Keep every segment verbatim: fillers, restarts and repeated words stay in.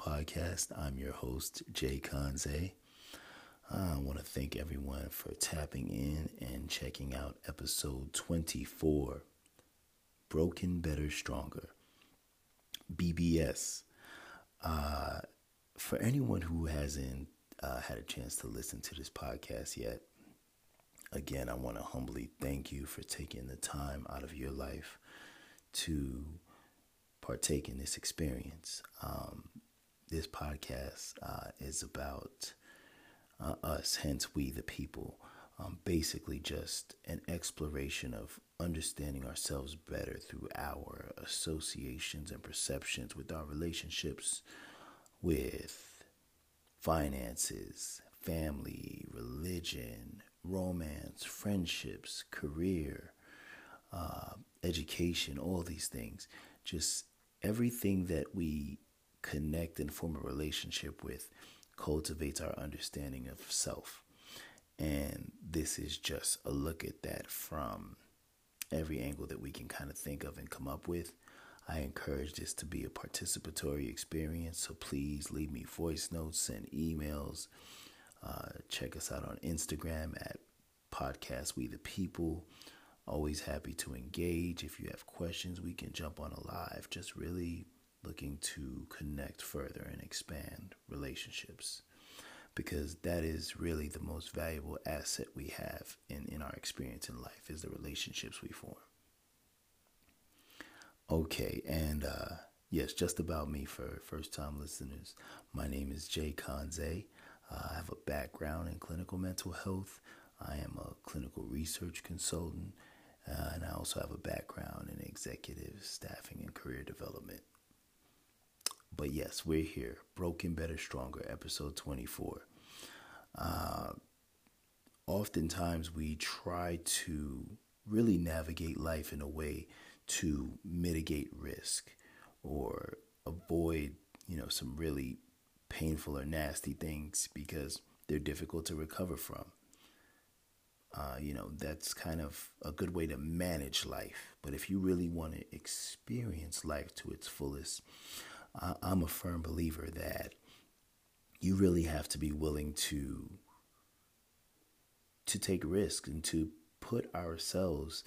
podcast. I'm your host, Jay Konze. I want to thank everyone for tapping in and checking out episode twenty-four, Broken Better Stronger, B B S. Uh, for anyone who hasn't uh, had a chance to listen to this podcast yet, again, I want to humbly thank you for taking the time out of your life to partake in this experience. Um, this podcast uh, is about uh, us, hence we the people. Um, basically just an exploration of understanding ourselves better through our associations and perceptions with our relationships, with finances, family, religion, romance, friendships, career, uh, education, all these things. Just everything that we connect and form a relationship with cultivates our understanding of self. And this is just a look at that from every angle that we can kind of think of and come up with. I encourage this to be a participatory experience, so please leave me voice notes and emails. Uh, check us out on Instagram at Podcast We The People. Always happy to engage. If you have questions, we can jump on a live. Just really looking to connect further and expand relationships, because that is really the most valuable asset we have in, in our experience in life, is the relationships we form. Okay, and uh, yes, just about me for first-time listeners. My name is Jay Konze. Uh, I have a background in clinical mental health. I am a clinical research consultant, uh, and I also have a background in executive staffing and career development. But yes, we're here. Broken, Better, Stronger, episode twenty-four. Uh, oftentimes, we try to really navigate life in a way to mitigate risk or avoid, you know, some really painful or nasty things because they're difficult to recover from. Uh, you know, that's kind of a good way to manage life. But if you really want to experience life to its fullest, I- I'm a firm believer that you really have to be willing to to take risks and to put ourselves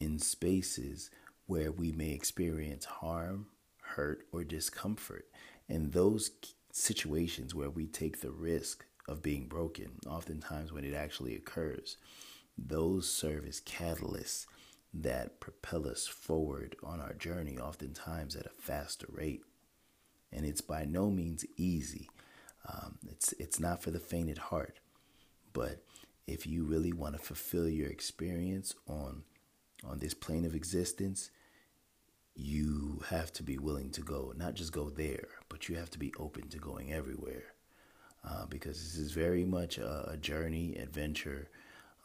in spaces where we may experience harm, hurt, or discomfort. And those situations where we take the risk of being broken, oftentimes when it actually occurs, those serve as catalysts that propel us forward on our journey, oftentimes at a faster rate. And it's by no means easy. Um, it's it's not for the faint at heart. But if you really want to fulfill your experience on on this plane of existence, you have to be willing to go, not just go there, but you have to be open to going everywhere. Uh, because this is very much a, a journey, adventure,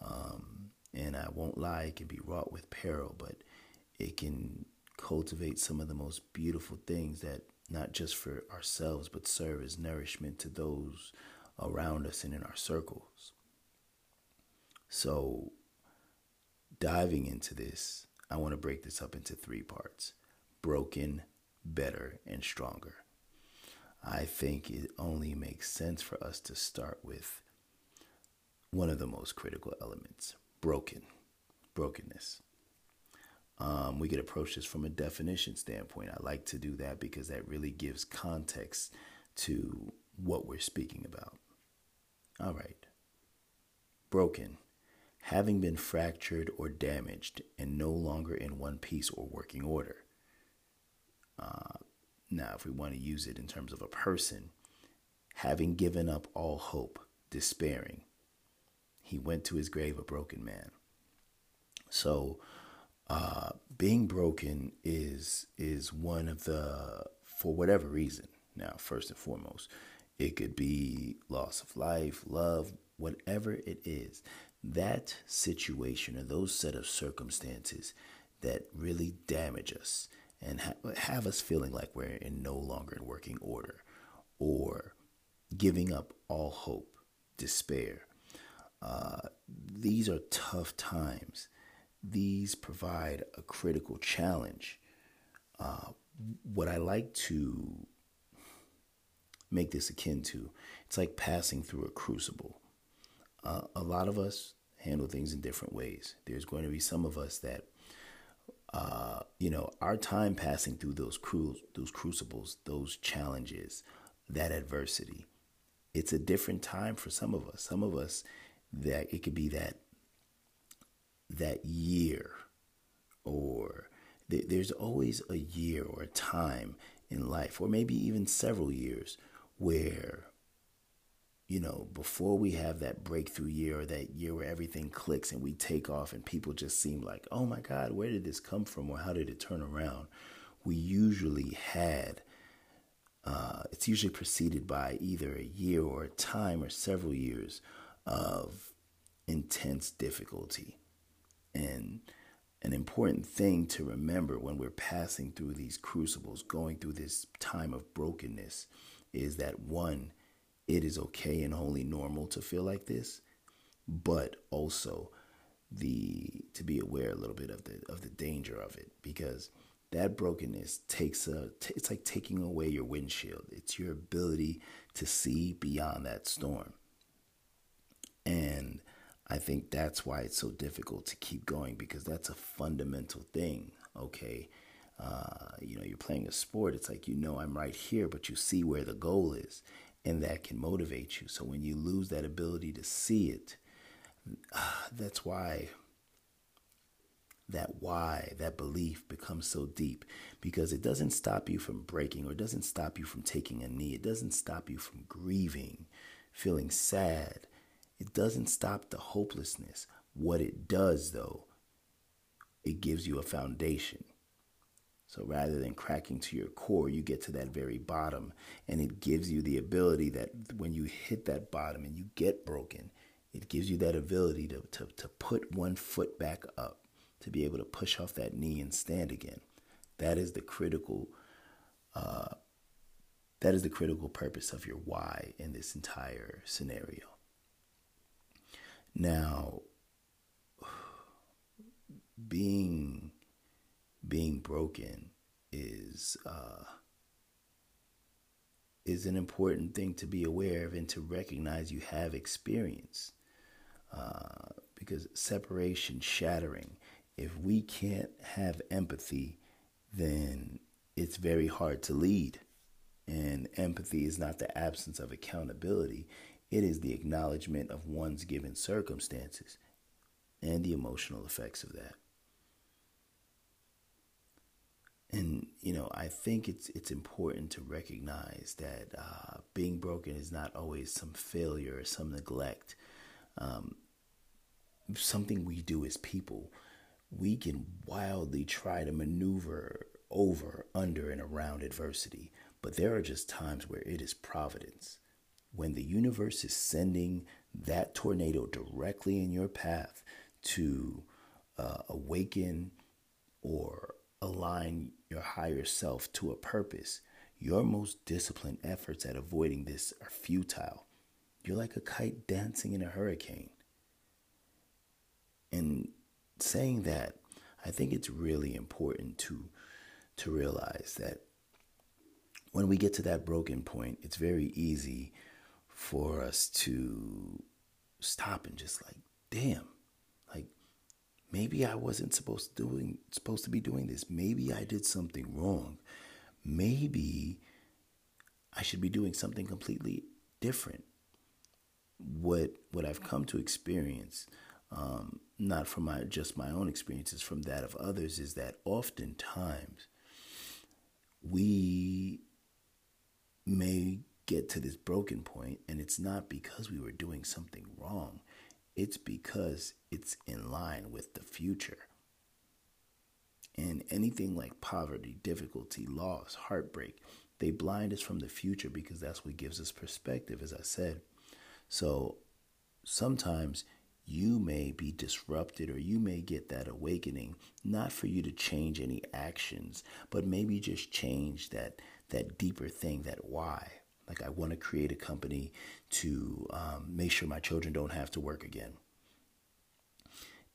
um, and I won't lie, it can be wrought with peril, but it can cultivate some of the most beautiful things that not just for ourselves, but serve as nourishment to those around us and in our circles. So diving into this, I want to break this up into three parts: broken, better, and stronger. I think it only makes sense for us to start with one of the most critical elements, broken, brokenness. Um, we could approach this from a definition standpoint. I like to do that because that really gives context to what we're speaking about. All right. Broken, having been fractured or damaged and no longer in one piece or working order. Uh, Now, if we want to use it in terms of a person, having given up all hope, despairing, he went to his grave a broken man. So uh, being broken is is one of the, for whatever reason. Now, first and foremost, it could be loss of life, love, whatever it is. That situation or those set of circumstances that really damage us and ha- have us feeling like we're in no longer in working order, or giving up all hope, despair. Uh, these are tough times. These provide a critical challenge. Uh, what I like to make this akin to. It's like passing through a crucible. Uh, a lot of us handle things in different ways. There's going to be some of us that, uh, you know, our time passing through those cru- those crucibles, those challenges, that adversity, it's a different time for some of us. Some of us, that it could be that that year, or th- there's always a year or a time in life, or maybe even several years, where, you know, before we have that breakthrough year or that year where everything clicks and we take off and people just seem like, oh my God, where did this come from, or how did it turn around? We usually had, uh, it's usually preceded by either a year or a time or several years of intense difficulty. And an important thing to remember when we're passing through these crucibles, going through this time of brokenness, is that one, it is okay and wholly normal to feel like this, but also the to be aware a little bit of the of the danger of it, because that brokenness takes a t- it's like taking away your windshield. It's your ability to see beyond that storm, and I think that's why it's so difficult to keep going, because that's a fundamental thing. Okay, uh, you know, you're playing a sport. It's like, you know, I'm right here, but you see where the goal is. And that can motivate you. So when you lose that ability to see it, uh, that's why that why, that belief becomes so deep, because it doesn't stop you from breaking, or it doesn't stop you from taking a knee. It doesn't stop you from grieving, feeling sad. It doesn't stop the hopelessness. What it does, though, it gives you a foundation. So rather than cracking to your core, you get to that very bottom, and it gives you the ability that when you hit that bottom and you get broken, it gives you that ability to, to, to put one foot back up, to be able to push off that knee and stand again. That is the critical, uh, that is the critical purpose of your why in this entire scenario. Now, being... Being broken is uh, is an important thing to be aware of and to recognize you have experienced, uh, because separation, shattering, if we can't have empathy, then it's very hard to lead. And empathy is not the absence of accountability. It is the acknowledgement of one's given circumstances and the emotional effects of that. And, you know, I think it's it's important to recognize that uh, being broken is not always some failure or some neglect. Um, something we do as people, we can wildly try to maneuver over, under, and around adversity. But there are just times where it is providence. When the universe is sending that tornado directly in your path to uh, awaken or align your higher self to a purpose, your most disciplined efforts at avoiding this are futile. You're like a kite dancing in a hurricane. And saying that, I think it's really important to to realize that when we get to that broken point, it's very easy for us to stop and just like, damn, like, maybe I wasn't supposed to doing supposed to be doing this. Maybe I did something wrong. Maybe I should be doing something completely different. What what I've come to experience, um, not from my just my own experiences, from that of others, is that oftentimes we may get to this broken point, and it's not because we were doing something wrong. It's because it's in line with the future. And anything like poverty, difficulty, loss, heartbreak, they blind us from the future because that's what gives us perspective, as I said. So sometimes you may be disrupted, or you may get that awakening, not for you to change any actions, but maybe just change that that deeper thing, that why. Like, I want to create a company to um, make sure my children don't have to work again.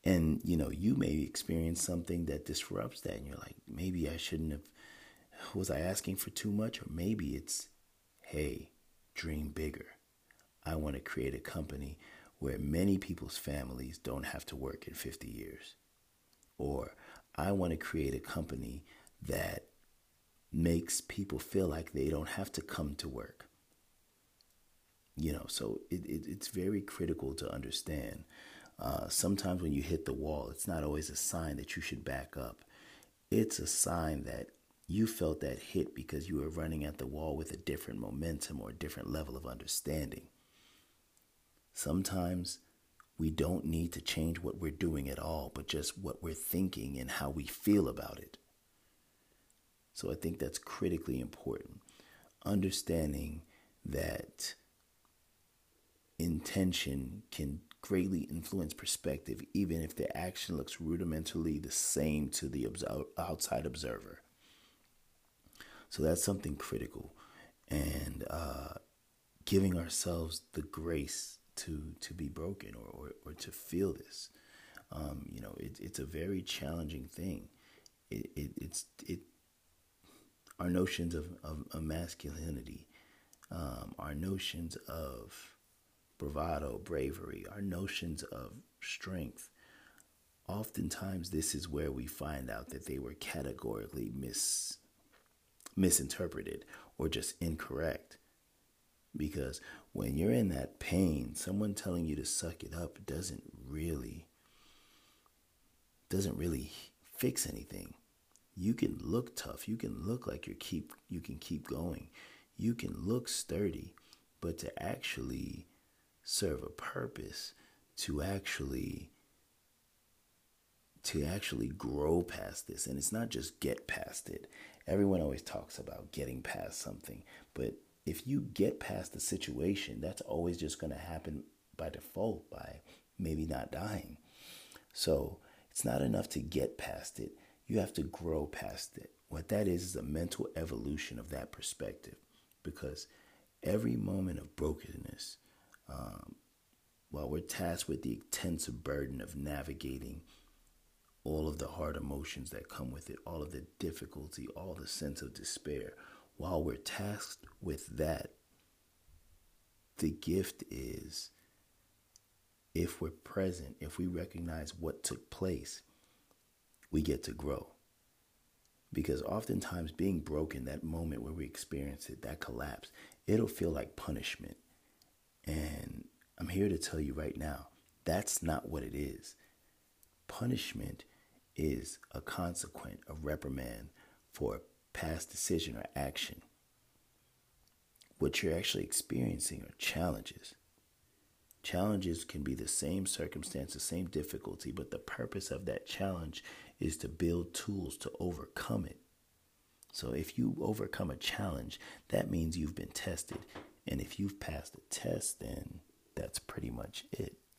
And, you know, you may experience something that disrupts that, and you're like, maybe I shouldn't have, was I asking for too much? Or maybe it's, hey, dream bigger. I want to create a company where many people's families don't have to work in fifty years. Or I want to create a company that makes people feel like they don't have to come to work. You know, so it, it, it's very critical to understand. Uh, sometimes when you hit the wall, it's not always a sign that you should back up. It's a sign that you felt that hit because you were running at the wall with a different momentum or a different level of understanding. Sometimes we don't need to change what we're doing at all, but just what we're thinking and how we feel about it. So I think that's critically important. Understanding that intention can greatly influence perspective, even if the action looks rudimentarily the same to the outside observer. So that's something critical. And uh, giving ourselves the grace to to be broken or, or, or to feel this. Um, you know, it, it's a very challenging thing. It, it, it's it. Our notions of, of, of masculinity, um, our notions of bravado, bravery, our notions of strength. Oftentimes, this is where we find out that they were categorically mis, misinterpreted or just incorrect. Because when you're in that pain, someone telling you to suck it up doesn't really, doesn't really fix anything. You can look tough. You can look like you keep. You can keep going. You can look sturdy, but to actually serve a purpose, to actually, to actually grow past this, and it's not just get past it. Everyone always talks about getting past something, but if you get past the situation, that's always just going to happen by default, by maybe not dying. So it's not enough to get past it. You have to grow past it. What that is is a mental evolution of that perspective, because every moment of brokenness, um, while we're tasked with the intense burden of navigating all of the hard emotions that come with it, all of the difficulty, all the sense of despair, while we're tasked with that, the gift is, if we're present, if we recognize what took place, we get to grow. Because oftentimes being broken, that moment where we experience it, that collapse, it'll feel like punishment. And I'm here to tell you right now, that's not what it is. Punishment is a consequent, a reprimand for a past decision or action. What you're actually experiencing are challenges. Challenges can be the same circumstance, the same difficulty, but the purpose of that challenge is to build tools to overcome it. So if you overcome a challenge, that means you've been tested. And if you've passed a test, then that's pretty much it.